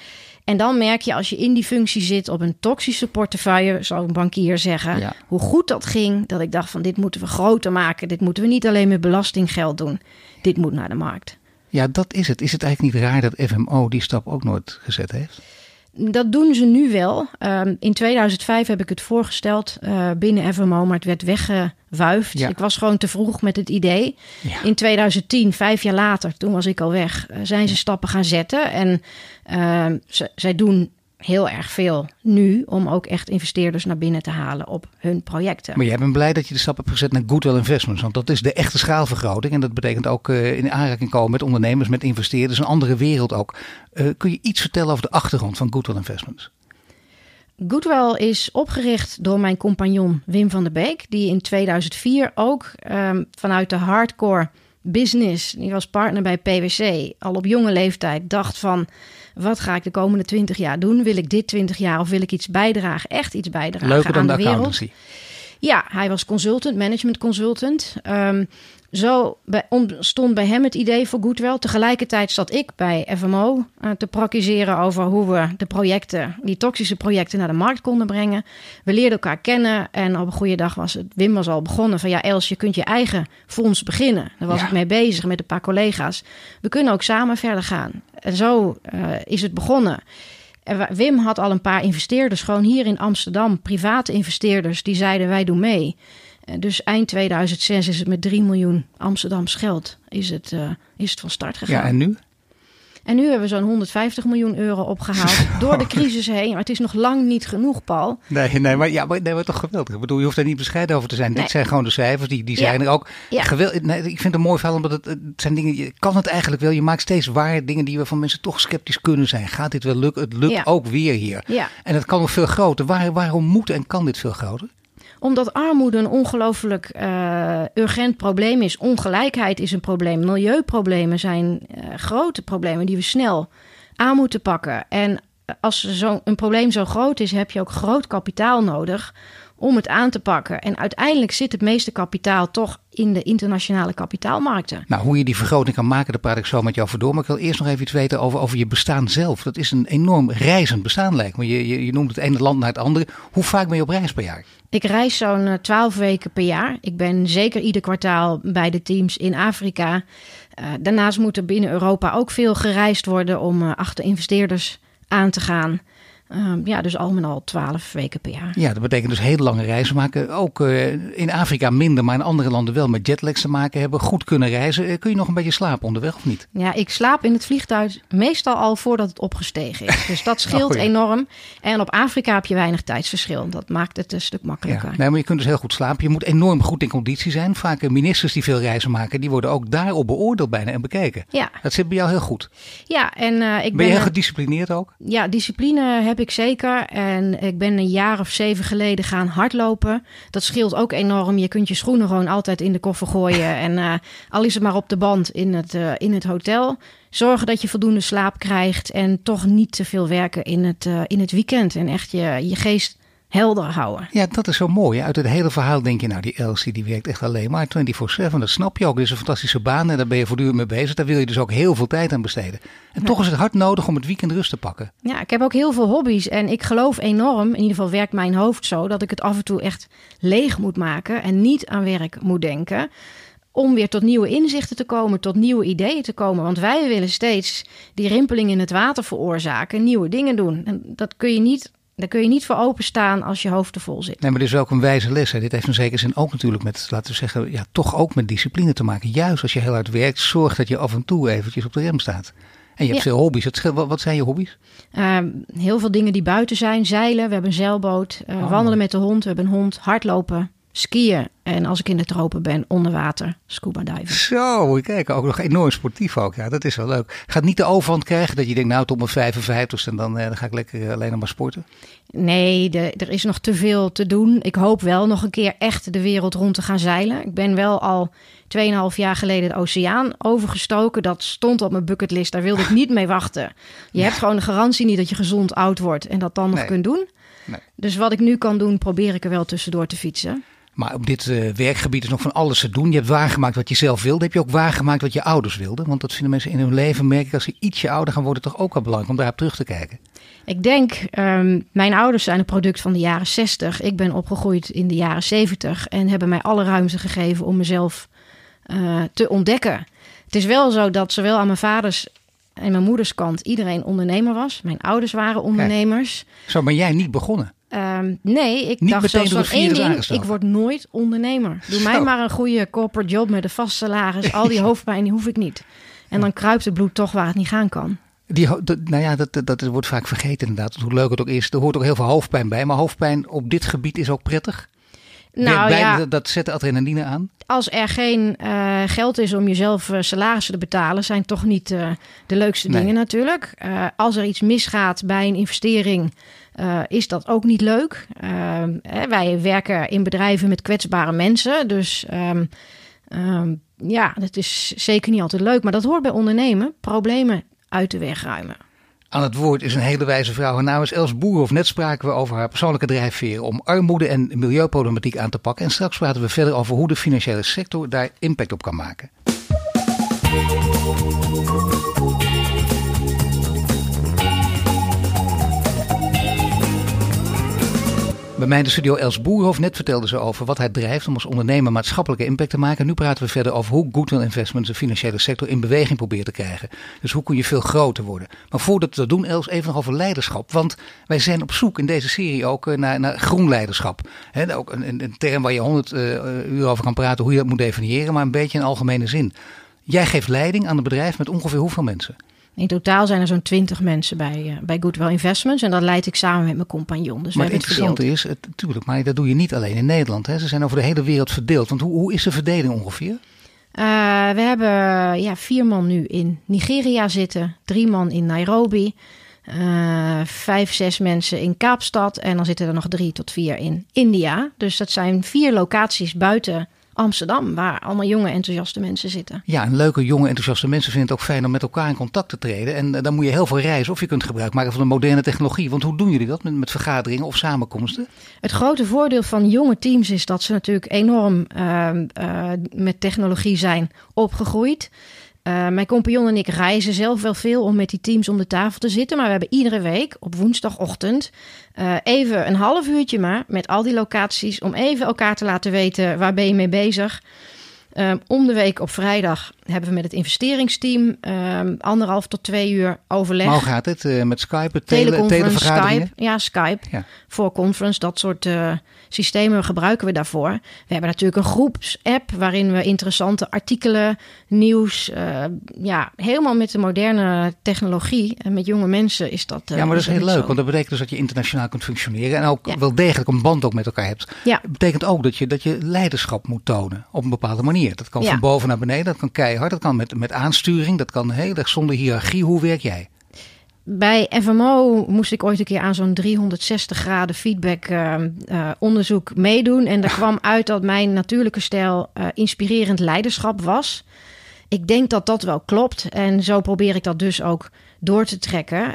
En dan merk je als je in die functie zit op een toxische portefeuille, zou een bankier zeggen, hoe goed dat ging. Dat ik dacht van dit moeten we groter maken. Dit moeten we niet alleen met belastinggeld doen. Dit moet naar de markt. Ja, dat is het. Is het eigenlijk niet raar dat FMO die stap ook nooit gezet heeft? Dat doen ze nu wel. In 2005 heb ik het voorgesteld binnen FMO, maar het werd weggewuifd. Ja. Ik was gewoon te vroeg met het idee. Ja. In 2010, 5 jaar later, toen was ik al weg, zijn ze stappen gaan zetten. En zij doen heel erg veel nu om ook echt investeerders naar binnen te halen op hun projecten. Maar jij bent blij dat je de stap hebt gezet naar Goodwell Investments, want dat is de echte schaalvergroting. En dat betekent ook in aanraking komen met ondernemers, met investeerders, een andere wereld ook. Kun je iets vertellen over de achtergrond van Goodwell Investments? Goodwell is opgericht door mijn compagnon Wim van der Beek, die in 2004 ook vanuit de hardcore business, die was partner bij PwC, al op jonge leeftijd dacht van, wat ga ik de komende 20 jaar doen? Wil ik dit 20 jaar of wil ik iets bijdragen? Echt iets bijdragen aan de wereld. Leuker dan de accountancy. Ja, hij was consultant, management consultant. Zo ontstond bij hem het idee voor Goodwell. Tegelijkertijd zat ik bij FMO te praktiseren over hoe we de projecten, die toxische projecten, naar de markt konden brengen. We leerden elkaar kennen en op een goede dag was het, Wim was al begonnen van ja, Els, je kunt je eigen fonds beginnen. Daar was ik mee bezig met een paar collega's. We kunnen ook samen verder gaan. En zo is het begonnen. En Wim had al een paar investeerders, gewoon hier in Amsterdam, private investeerders, die zeiden wij doen mee. Dus eind 2006 is het met 3 miljoen Amsterdams geld is het van start gegaan. Ja, en nu? En nu hebben we zo'n 150 miljoen euro opgehaald door de crisis heen. Maar het is nog lang niet genoeg, Paul. Maar toch geweldig. Ik bedoel, je hoeft daar niet bescheiden over te zijn. Nee. Dit zijn gewoon de cijfers, die zijn er ook. Ja. Geweldig. Nee, ik vind het een mooi verhaal, omdat het zijn dingen, je kan het eigenlijk wel. Je maakt steeds waar dingen die we van mensen toch sceptisch kunnen zijn. Gaat dit wel lukken? Het lukt ook weer hier. Ja. En het kan nog veel groter. Waarom moet en kan dit veel groter? Omdat armoede een ongelooflijk urgent probleem is. Ongelijkheid is een probleem. Milieuproblemen zijn grote problemen die we snel aan moeten pakken. En als een probleem zo groot is, heb je ook groot kapitaal nodig om het aan te pakken. En uiteindelijk zit het meeste kapitaal toch in de internationale kapitaalmarkten. Nou, hoe je die vergroting kan maken, daar praat ik zo met jou verdoor. Maar ik wil eerst nog even iets weten over je bestaan zelf. Dat is een enorm reizend bestaan, lijkt me. Je noemt het ene land naar het andere. Hoe vaak ben je op reis per jaar? Ik reis zo'n 12 weken per jaar. Ik ben zeker ieder kwartaal bij de teams in Afrika. Daarnaast moet er binnen Europa ook veel gereisd worden om achter investeerders aan te gaan. Dus al met al 12 weken per jaar. Ja, dat betekent dus hele lange reizen maken. Ook in Afrika minder, maar in andere landen wel met jetlags te maken hebben. Goed kunnen reizen. Kun je nog een beetje slapen onderweg of niet? Ja, ik slaap in het vliegtuig meestal al voordat het opgestegen is. Dus dat scheelt enorm. En op Afrika heb je weinig tijdsverschil. Dat maakt het een stuk makkelijker. Ja, maar je kunt dus heel goed slapen. Je moet enorm goed in conditie zijn. Vaak ministers die veel reizen maken, die worden ook daarop beoordeeld bijna en bekeken. Ja. Dat zit bij jou heel goed. Ja, en ben je heel gedisciplineerd ook? Ja, discipline heb ik zeker. En ik ben een jaar of 7 geleden gaan hardlopen. Dat scheelt ook enorm. Je kunt je schoenen gewoon altijd in de koffer gooien. En al is het maar op de band in het hotel. Zorgen dat je voldoende slaap krijgt. En toch niet te veel werken in het weekend. En echt je geest helder houden. Ja, dat is zo mooi. Hè? Uit het hele verhaal denk je, nou die Elsie die werkt echt alleen maar 24/7. Dat snap je ook. Dit is een fantastische baan en daar ben je voortdurend mee bezig. Daar wil je dus ook heel veel tijd aan besteden. En toch is het hard nodig om het weekend rust te pakken. Ja, ik heb ook heel veel hobby's en ik geloof enorm, in ieder geval werkt mijn hoofd zo, dat ik het af en toe echt leeg moet maken en niet aan werk moet denken. Om weer tot nieuwe inzichten te komen, tot nieuwe ideeën te komen. Want wij willen steeds die rimpeling in het water veroorzaken, nieuwe dingen doen. En dat kun je niet... Daar kun je niet voor openstaan als je hoofd te vol zit. Nee, maar dit is ook een wijze les. Hè? Dit heeft in zekere zin ook natuurlijk met, laten we zeggen, ja, toch ook met discipline te maken. Juist als je heel hard werkt, zorg dat je af en toe eventjes op de rem staat. En je hebt veel hobby's. Wat zijn je hobby's? Heel veel dingen die buiten zijn. Zeilen, we hebben een zeilboot. Wandelen met de hond, we hebben een hond. Hardlopen, skiën. En als ik in de tropen ben, onder water, scuba diven. Zo, moet je kijken. Ook nog enorm sportief ook. Ja, dat is wel leuk. Gaat niet de overhand krijgen dat je denkt, nou tot mijn 55 en dan ga ik lekker alleen nog maar sporten? Nee, er is nog te veel te doen. Ik hoop wel nog een keer echt de wereld rond te gaan zeilen. Ik ben wel al 2,5 jaar geleden de oceaan overgestoken. Dat stond op mijn bucketlist. Daar wilde ik niet mee wachten. Je hebt gewoon de garantie niet dat je gezond oud wordt en dat dan nog kunt doen. Nee. Dus wat ik nu kan doen, probeer ik er wel tussendoor te fietsen. Maar op dit werkgebied is nog van alles te doen. Je hebt waargemaakt wat je zelf wilde. Heb je ook waargemaakt wat je ouders wilden? Want dat vinden mensen in hun leven, merk ik, als ze ietsje ouder gaan worden, toch ook wel belangrijk om daarop terug te kijken. Ik denk, mijn ouders zijn een product van de jaren 60. Ik ben opgegroeid in de jaren 70 en hebben mij alle ruimte gegeven om mezelf te ontdekken. Het is wel zo dat zowel aan mijn vaders en mijn moeders kant iedereen ondernemer was. Mijn ouders waren ondernemers. Kijk, zo ben jij niet begonnen. Nee, ik niet dacht zelfs van één ding, ik word nooit ondernemer. Doe mij maar een goede corporate job met een vast salaris. Al die hoofdpijn, die hoef ik niet. En dan kruipt het bloed toch waar het niet gaan kan. Dat wordt vaak vergeten inderdaad. Hoe leuk het ook is, er hoort ook heel veel hoofdpijn bij. Maar hoofdpijn op dit gebied is ook prettig. Dat zet de adrenaline aan. Als er geen geld is om jezelf salarissen te betalen, zijn toch niet de leukste dingen natuurlijk. Als er iets misgaat bij een investering, is dat ook niet leuk. Wij werken in bedrijven met kwetsbare mensen. Dus Ja, dat is zeker niet altijd leuk, maar dat hoort bij ondernemen. Problemen uit de weg ruimen. Aan het woord is een hele wijze vrouw. Haar naam is Els Boerhof. Net spraken we over haar persoonlijke drijfveer om armoede en milieuproblematiek aan te pakken. En straks praten we verder over hoe de financiële sector daar impact op kan maken. Bij mij in de studio Els Boerhof. Net vertelde ze over wat haar drijft om als ondernemer maatschappelijke impact te maken. Nu praten we verder over hoe Goodwell Investments de financiële sector in beweging probeert te krijgen. Dus hoe kun je veel groter worden. Maar voordat we dat doen, Els, even nog over leiderschap. Want wij zijn op zoek in deze serie ook naar groen leiderschap. He, ook een term waar je 100 uur over kan praten, hoe je dat moet definiëren. Maar een beetje in algemene zin. Jij geeft leiding aan een bedrijf met ongeveer hoeveel mensen? In totaal zijn er zo'n 20 mensen bij Goodwell Investments. En dat leid ik samen met mijn compagnon. Dus maar het interessante is, natuurlijk, maar dat doe je niet alleen in Nederland. Hè? Ze zijn over de hele wereld verdeeld. Want hoe is de verdeling ongeveer? We hebben 4 man nu in Nigeria zitten. 3 man in Nairobi. 5-6 mensen in Kaapstad. En dan zitten er nog 3 tot 4 in India. Dus dat zijn 4 locaties buiten Amsterdam, waar allemaal jonge, enthousiaste mensen zitten. Ja, en leuke, jonge, enthousiaste mensen vinden het ook fijn om met elkaar in contact te treden. En dan moet je heel veel reizen of je kunt gebruik maken van de moderne technologie. Want hoe doen jullie dat met vergaderingen of samenkomsten? Het grote voordeel van jonge teams is dat ze natuurlijk enorm met technologie zijn opgegroeid. Mijn compagnon en ik reizen zelf wel veel om met die teams om de tafel te zitten. Maar we hebben iedere week op woensdagochtend even een half uurtje maar met al die locaties om even elkaar te laten weten waar ben je mee bezig. Om de week op vrijdag hebben we met het investeringsteam 1,5 tot 2 uur overleg. Maar hoe gaat het met Skype? Teleconference, Skype. Ja, Skype. Ja. Voor conference, dat soort systemen gebruiken we daarvoor. We hebben natuurlijk een groepsapp waarin we interessante artikelen, nieuws, helemaal met de moderne technologie. En met jonge mensen is dat maar dat is heel leuk, want dat betekent dus dat je internationaal kunt functioneren en ook wel degelijk een band ook met elkaar hebt. Ja. Dat betekent ook dat je leiderschap moet tonen op een bepaalde manier. Dat kan van boven naar beneden, dat kan keihard, dat kan met aansturing, dat kan heel erg zonder hiërarchie. Hoe werk jij? Bij FMO moest ik ooit een keer aan zo'n 360 graden feedback onderzoek meedoen. En daar kwam uit dat mijn natuurlijke stijl inspirerend leiderschap was. Ik denk dat dat wel klopt. En zo probeer ik dat dus ook door te trekken.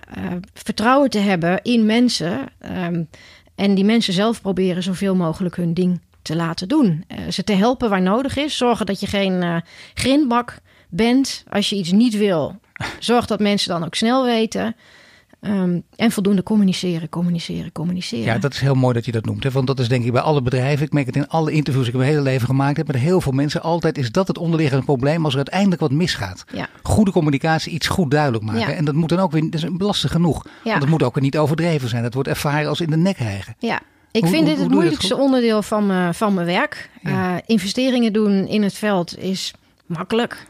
Vertrouwen te hebben in mensen. En die mensen zelf proberen zoveel mogelijk hun ding te laten doen. Ze te helpen waar nodig is. Zorgen dat je geen grindbak bent. Als je iets niet wil, zorg dat mensen dan ook snel weten. En voldoende communiceren. Ja, dat is heel mooi dat je dat noemt. Hè? Want dat is denk ik bij alle bedrijven. Ik merk het in alle interviews die ik mijn hele leven gemaakt heb met heel veel mensen. Altijd is dat het onderliggende probleem als er uiteindelijk wat misgaat. Ja. Goede communicatie, iets goed duidelijk maken. Ja. En dat moet dan ook weer, dat is lastig genoeg. Ja. Want dat moet ook niet overdreven zijn. Dat wordt ervaren als in de nek hijgen. Ja. Ik vind dit het moeilijkste onderdeel van mijn werk. Ja. Investeringen doen in het veld is makkelijk.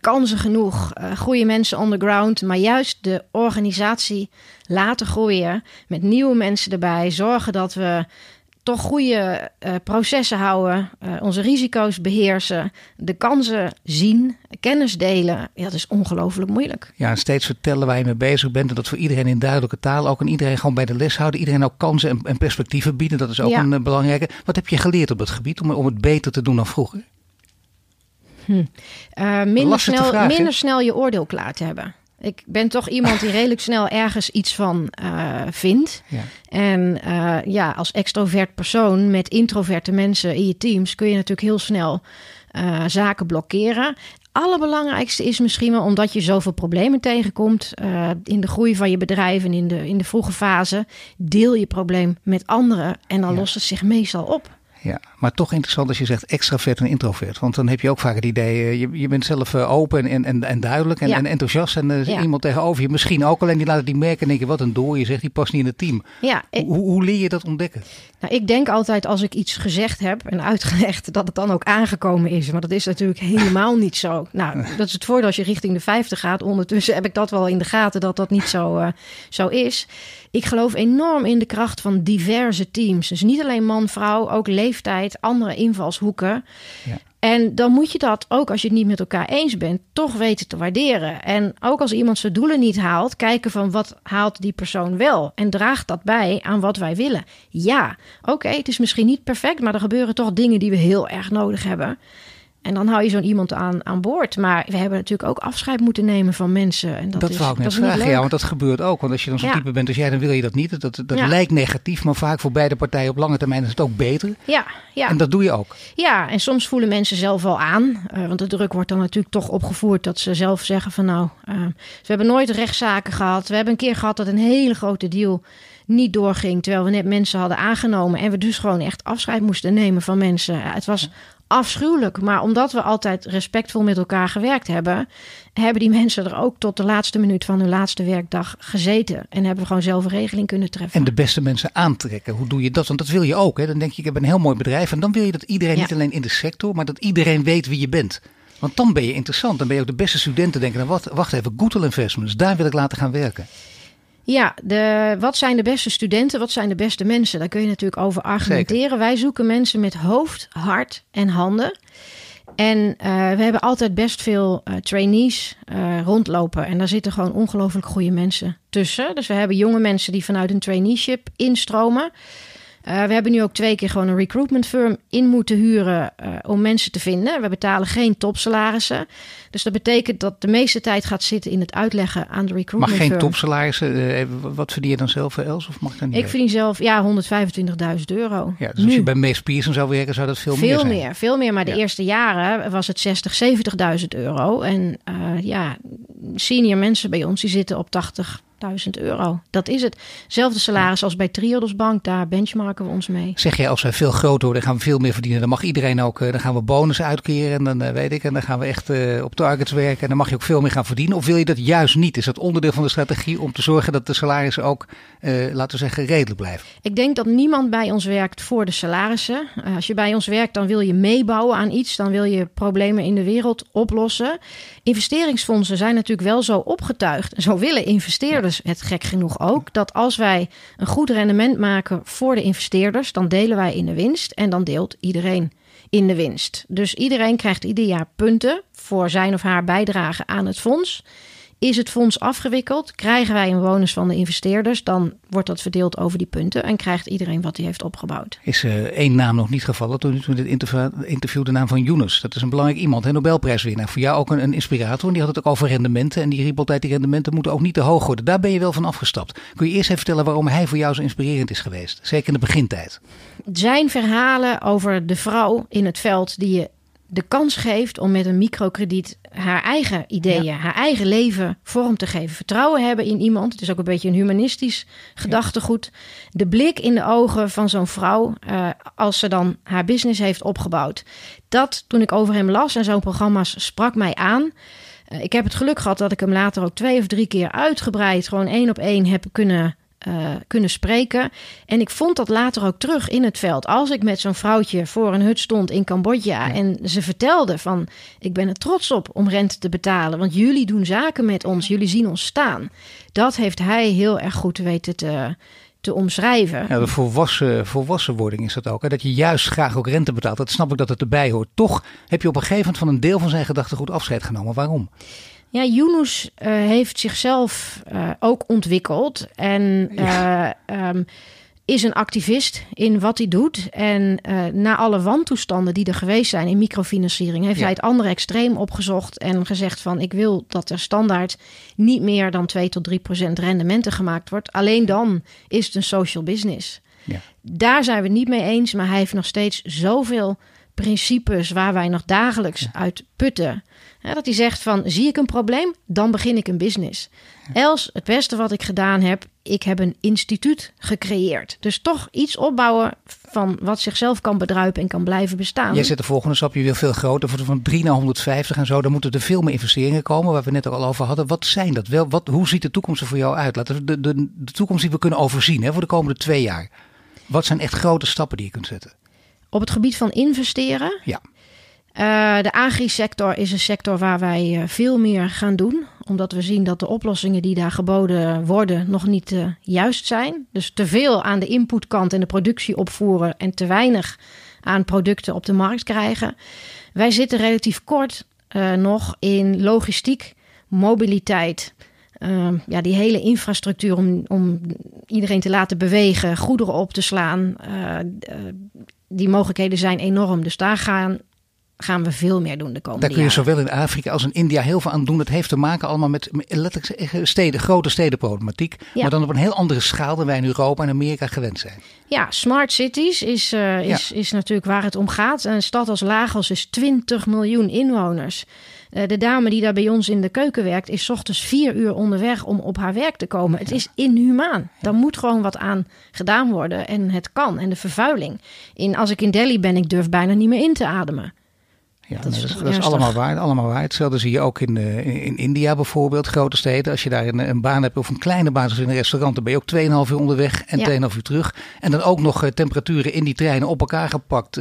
Kansen genoeg. Goede mensen on the ground. Maar juist de organisatie laten groeien. Met nieuwe mensen erbij. Zorgen dat we toch goede processen houden. Onze risico's beheersen. De kansen zien. Kennis delen. Ja, dat is ongelooflijk moeilijk. Ja, en steeds vertellen waar je mee bezig bent. En dat voor iedereen in duidelijke taal ook. En iedereen gewoon bij de les houden. Iedereen ook kansen en perspectieven bieden. Dat is ook een belangrijke. Wat heb je geleerd op dat gebied om het beter te doen dan vroeger? Minder snel je oordeel klaar te hebben. Ik ben toch iemand die redelijk snel ergens iets van vindt. Ja. En als extrovert persoon met introverte mensen in je teams kun je natuurlijk heel snel zaken blokkeren. Allerbelangrijkste is misschien wel omdat je zoveel problemen tegenkomt in de groei van je bedrijf en in de vroege fase. Deel je probleem met anderen en dan lost het zich meestal op. Ja, maar toch interessant als je zegt extravert en introvert. Want dan heb je ook vaak het idee, je bent zelf open en duidelijk en enthousiast. En iemand tegenover je misschien ook, alleen die laat het niet merken. En denk je, wat een dooi, je zegt, die past niet in het team. Ja, hoe leer je dat ontdekken? Nou, ik denk altijd als ik iets gezegd heb en uitgelegd, dat het dan ook aangekomen is. Maar dat is natuurlijk helemaal niet zo. Nou, dat is het voordeel als je richting de 50 gaat. Ondertussen heb ik dat wel in de gaten dat niet zo is. Ik geloof enorm in de kracht van diverse teams. Dus niet alleen man, vrouw, ook leeftijd, andere invalshoeken. Ja. En dan moet je dat, ook als je het niet met elkaar eens bent, toch weten te waarderen. En ook als iemand zijn doelen niet haalt, kijken van wat haalt die persoon wel? En draagt dat bij aan wat wij willen? Ja, oké, het is misschien niet perfect, maar er gebeuren toch dingen die we heel erg nodig hebben. En dan hou je zo'n iemand aan boord. Maar we hebben natuurlijk ook afscheid moeten nemen van mensen. En dat wou ik net vragen. Ja, want dat gebeurt ook. Want als je dan zo'n type bent als jij, dan wil je dat niet. Dat lijkt negatief, maar vaak voor beide partijen op lange termijn is het ook beter. Ja. En dat doe je ook. Ja, en soms voelen mensen zelf wel aan. Want de druk wordt dan natuurlijk toch opgevoerd dat ze zelf zeggen van nou... we hebben nooit rechtszaken gehad. We hebben een keer gehad dat een hele grote deal niet doorging. Terwijl we net mensen hadden aangenomen. En we dus gewoon echt afscheid moesten nemen van mensen. Het was... afschuwelijk, maar omdat we altijd respectvol met elkaar gewerkt hebben... hebben die mensen er ook tot de laatste minuut van hun laatste werkdag gezeten. En hebben we gewoon zelf een regeling kunnen treffen. En de beste mensen aantrekken. Hoe doe je dat? Want dat wil je ook. Hè? Dan denk je, ik heb een heel mooi bedrijf. En dan wil je dat iedereen, niet alleen in de sector... maar dat iedereen weet wie je bent. Want dan ben je interessant. Dan ben je ook de beste studenten. Denken, nou wacht even, Goodwell Investments, daar wil ik laten gaan werken. Ja, wat zijn de beste studenten, wat zijn de beste mensen? Daar kun je natuurlijk over argumenteren. Zeker. Wij zoeken mensen met hoofd, hart en handen. En we hebben altijd best veel trainees rondlopen. En daar zitten gewoon ongelooflijk goede mensen tussen. Dus we hebben jonge mensen die vanuit een traineeship instromen. We hebben nu ook 2 keer gewoon een recruitment firm in moeten huren om mensen te vinden. We betalen geen topsalarissen. Dus dat betekent dat de meeste tijd gaat zitten in het uitleggen aan de recruitment firm. Maar geen topsalarissen? Wat verdien je dan zelf voor Els? Of mag dat niet? Ik verdien zelf €125.000. Ja, dus als je bij MeesPierson zou werken, zou dat veel meer zijn? Veel meer. Maar de eerste jaren was het €60.000, €70.000. En senior mensen bij ons die zitten op 80.000 euro. Dat is het. Zelfde salaris als bij Triodos Bank. Daar benchmarken we ons mee. Zeg jij, als wij veel groter worden, gaan we veel meer verdienen. Dan mag iedereen ook. Dan gaan we bonussen uitkeren. En dan weet ik. En dan gaan we echt op targets werken. En dan mag je ook veel meer gaan verdienen. Of wil je dat juist niet? Is dat onderdeel van de strategie om te zorgen dat de salarissen ook, laten we zeggen, redelijk blijven? Ik denk dat niemand bij ons werkt voor de salarissen. Als je bij ons werkt, dan wil je meebouwen aan iets. Dan wil je problemen in de wereld oplossen. Investeringsfondsen zijn natuurlijk wel zo opgetuigd. Zo willen investeerders. Dus het gek genoeg ook, dat als wij een goed rendement maken voor de investeerders, dan delen wij in de winst en dan deelt iedereen in de winst. Dus iedereen krijgt ieder jaar punten voor zijn of haar bijdrage aan het fonds. Is het fonds afgewikkeld, krijgen wij een bonus van de investeerders, dan wordt dat verdeeld over die punten en krijgt iedereen wat hij heeft opgebouwd. Is één naam nog niet gevallen toen dit interview, de naam van Yunus. Dat is een belangrijk iemand, hè? Nobelprijswinnaar. Voor jou ook een inspirator. En die had het ook over rendementen en die riep altijd, die rendementen moeten ook niet te hoog worden. Daar ben je wel van afgestapt. Kun je eerst even vertellen waarom hij voor jou zo inspirerend is geweest? Zeker in de begintijd. Zijn verhalen over de vrouw in het veld die je de kans geeft om met een microkrediet haar eigen ideeën, haar eigen leven vorm te geven. Vertrouwen hebben in iemand. Het is ook een beetje een humanistisch gedachtegoed. De blik in de ogen van zo'n vrouw als ze dan haar business heeft opgebouwd. Dat, toen ik over hem las en zo'n programma's, sprak mij aan. Ik heb het geluk gehad dat ik hem later ook 2 of 3 keer uitgebreid, gewoon 1 op 1 heb kunnen spreken. En ik vond dat later ook terug in het veld. Als ik met zo'n vrouwtje voor een hut stond in Cambodja en ze vertelde van, ik ben er trots op om rente te betalen, want jullie doen zaken met ons, jullie zien ons staan. Dat heeft hij heel erg goed weten te omschrijven. Ja, de volwassenwording is dat ook. Hè? Dat je juist graag ook rente betaalt. Dat snap ik dat het erbij hoort. Toch heb je op een gegeven moment van een deel van zijn gedachtegoed afscheid genomen. Waarom? Ja, Yunus heeft zichzelf ook ontwikkeld en is een activist in wat hij doet. En na alle wantoestanden die er geweest zijn in microfinanciering, heeft hij het andere extreem opgezocht en gezegd van, ik wil dat er standaard niet meer dan 2 tot 3% rendementen gemaakt wordt. Alleen dan is het een social business. Ja. Daar zijn we het niet mee eens, maar hij heeft nog steeds zoveel principes waar wij nog dagelijks uit putten. Ja, dat hij zegt van, zie ik een probleem, dan begin ik een business. Els, het beste wat ik gedaan heb, ik heb een instituut gecreëerd. Dus toch iets opbouwen van wat zichzelf kan bedruipen en kan blijven bestaan. Jij zet de volgende stap, je wil veel groter, van 3 naar 150 en zo. Dan moeten er veel meer investeringen komen, waar we net ook al over hadden. Wat zijn dat? Hoe ziet de toekomst er voor jou uit? Laten we de toekomst die we kunnen overzien, hè, voor de komende 2 jaar. Wat zijn echt grote stappen die je kunt zetten? Op het gebied van investeren? Ja. De agri-sector is een sector waar wij veel meer gaan doen. Omdat we zien dat de oplossingen die daar geboden worden nog niet juist zijn. Dus te veel aan de inputkant en de productie opvoeren en te weinig aan producten op de markt krijgen. Wij zitten relatief kort nog in logistiek, mobiliteit. Die hele infrastructuur om iedereen te laten bewegen, goederen op te slaan. Die mogelijkheden zijn enorm. Dus daar gaan gaan we veel meer doen de komende jaren. Daar kun je zowel in Afrika als in India heel veel aan doen. Dat heeft te maken allemaal met letterlijk steden, grote stedenproblematiek. Ja. Maar dan op een heel andere schaal dan wij in Europa en Amerika gewend zijn. Ja, smart cities is natuurlijk waar het om gaat. Een stad als Lagos is 20 miljoen inwoners. De dame die daar bij ons in de keuken werkt is 's ochtends 4 uur onderweg om op haar werk te komen. Het is inhumaan. Daar moet gewoon wat aan gedaan worden en het kan. En de vervuiling. Als ik in Delhi ben, ik durf bijna niet meer in te ademen. Ja, dat is allemaal waar. Hetzelfde zie je ook in India bijvoorbeeld, grote steden. Als je daar een baan hebt of een kleine baan zoals in een restaurant, dan ben je ook 2,5 uur onderweg en 2,5 uur terug. En dan ook nog temperaturen in die treinen op elkaar gepakt.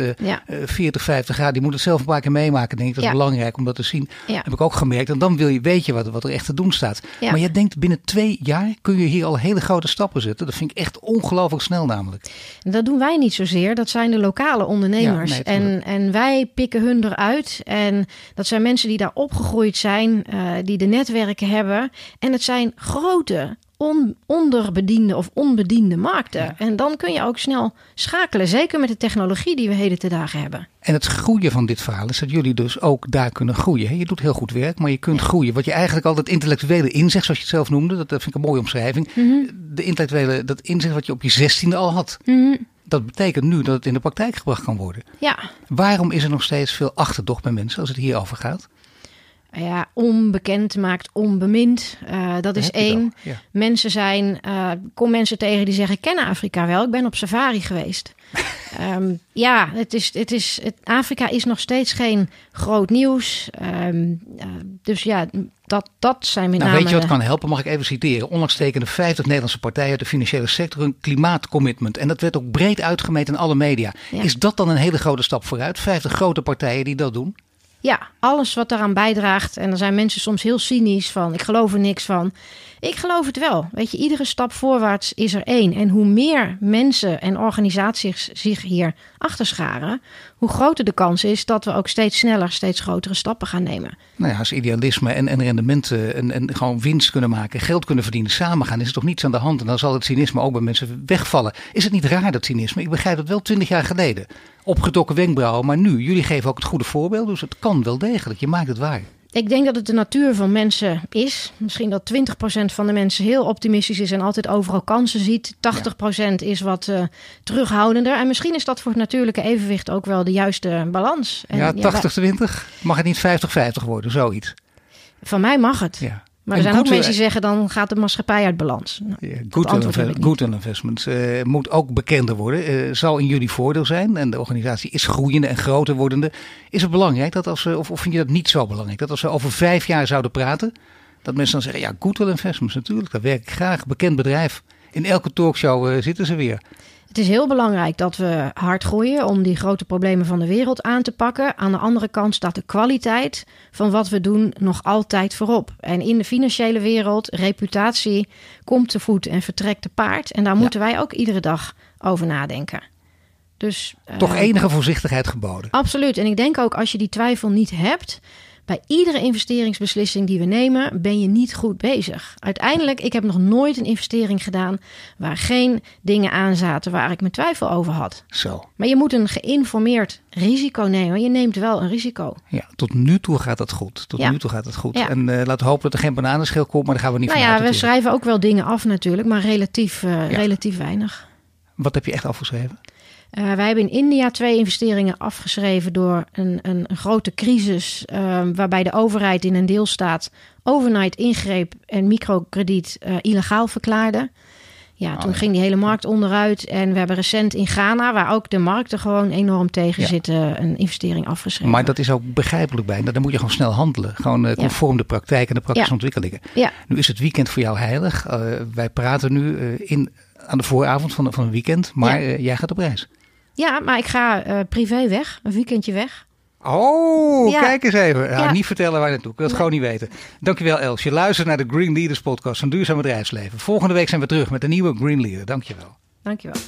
40, 50 graden. Die moet het zelf een paar keer meemaken, denk ik. Dat is belangrijk om dat te zien. Ja. Heb ik ook gemerkt. En dan weet je wat er echt te doen staat. Ja. Maar je denkt binnen 2 jaar kun je hier al hele grote stappen zetten. Dat vind ik echt ongelooflijk snel namelijk. Dat doen wij niet zozeer. Dat zijn de lokale ondernemers. Ja, nee, en wij pikken hun eruit. En dat zijn mensen die daar opgegroeid zijn, die de netwerken hebben. En het zijn grote, onderbediende of onbediende markten. Ja. En dan kun je ook snel schakelen, zeker met de technologie die we heden te dagen hebben. En het groeien van dit verhaal is dat jullie dus ook daar kunnen groeien. Je doet heel goed werk, maar je kunt groeien. Wat je eigenlijk altijd intellectuele inzicht, zoals je het zelf noemde, dat vind ik een mooie omschrijving. Mm-hmm. De intellectuele, dat inzicht wat je op je 16e al had. Mm-hmm. Dat betekent nu dat het in de praktijk gebracht kan worden. Ja. Waarom is er nog steeds veel achterdocht bij mensen als het hierover gaat? Ja, onbekend maakt onbemind. Dat is één. Ja. Kom mensen tegen die zeggen, ik ken Afrika wel. Ik ben op safari geweest. Afrika is nog steeds geen groot nieuws. Dat zijn met name... Weet je wat kan helpen? Mag ik even citeren. Onlangs tekenden 50 Nederlandse partijen uit de financiële sector een klimaatcommitment. En dat werd ook breed uitgemeten in alle media. Ja. Is dat dan een hele grote stap vooruit? 50 grote partijen die dat doen? Ja, alles wat daaraan bijdraagt. En er zijn mensen soms heel cynisch van, ik geloof er niks van. Ik geloof het wel. Weet je, iedere stap voorwaarts is er één. En hoe meer mensen en organisaties zich hier achter scharen, hoe groter de kans is dat we ook steeds sneller, steeds grotere stappen gaan nemen. Nou ja, als idealisme en rendementen en gewoon winst kunnen maken, geld kunnen verdienen, samen gaan, is er toch niets aan de hand. En dan zal het cynisme ook bij mensen wegvallen. Is het niet raar, dat cynisme? Ik begrijp het wel 20 jaar geleden. Opgetrokken wenkbrauwen, maar nu. Jullie geven ook het goede voorbeeld, dus het kan wel degelijk. Je maakt het waar. Ik denk dat het de natuur van mensen is. Misschien dat 20% van de mensen heel optimistisch is en altijd overal kansen ziet. 80% is wat terughoudender. En misschien is dat voor het natuurlijke evenwicht ook wel de juiste balans. En, 80-20. Mag het niet 50-50 worden, zoiets? Van mij mag het. Ja. Maar er zijn ook mensen die zeggen, dan gaat de maatschappij uit balans. Goodwell Investments moet ook bekender worden. Zal in jullie voordeel zijn. En de organisatie is groeiende en groter wordende. Is het belangrijk dat als we, of vind je dat niet zo belangrijk? Dat als we over 5 jaar zouden praten, dat mensen dan zeggen, ja, Goodwell Investments natuurlijk. Daar werk ik graag. Bekend bedrijf. In elke talkshow zitten ze weer. Het is heel belangrijk dat we hard groeien om die grote problemen van de wereld aan te pakken. Aan de andere kant staat de kwaliteit van wat we doen nog altijd voorop. En in de financiële wereld, reputatie komt te voet en vertrekt te paard. En daar moeten wij ook iedere dag over nadenken. Dus, toch enige voorzichtigheid geboden. Absoluut. En ik denk ook als je die twijfel niet hebt, bij iedere investeringsbeslissing die we nemen, ben je niet goed bezig. Uiteindelijk, ik heb nog nooit een investering gedaan waar geen dingen aan zaten waar ik mijn twijfel over had. Zo. Maar je moet een geïnformeerd risico nemen. Je neemt wel een risico. Ja, tot nu toe gaat dat goed. Ja. En laten we hopen dat er geen bananenschil komt, maar daar gaan we niet van uit. We schrijven ook wel dingen af natuurlijk, maar relatief weinig. Wat heb je echt afgeschreven? Wij hebben in India 2 investeringen afgeschreven door een grote crisis, waarbij de overheid in een deelstaat overnight ingreep en microkrediet illegaal verklaarde. Ja, toen ging die hele markt onderuit. En we hebben recent in Ghana, waar ook de markten gewoon enorm tegen zitten, een investering afgeschreven. Maar dat is ook begrijpelijk bijna. Dan moet je gewoon snel handelen. Gewoon conform de praktijk en de praktische ontwikkelingen. Ja. Nu is het weekend voor jou heilig. Wij praten nu aan de vooravond van een weekend. Maar jij gaat op reis. Ja, maar ik ga privé weg. Een weekendje weg. Oh, kijk eens even. Nou, niet vertellen waar naartoe. Ik wil het gewoon niet weten. Dankjewel, Els. Je luistert naar de Green Leaders podcast van Duurzaam Bedrijfsleven. Volgende week zijn we terug met een nieuwe Green Leader. Dankjewel. Dankjewel.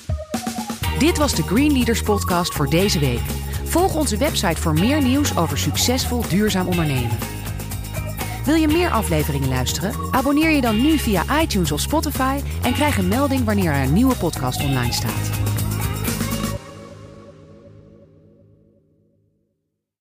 Dit was de Green Leaders podcast voor deze week. Volg onze website voor meer nieuws over succesvol duurzaam ondernemen. Wil je meer afleveringen luisteren? Abonneer je dan nu via iTunes of Spotify en krijg een melding wanneer er een nieuwe podcast online staat.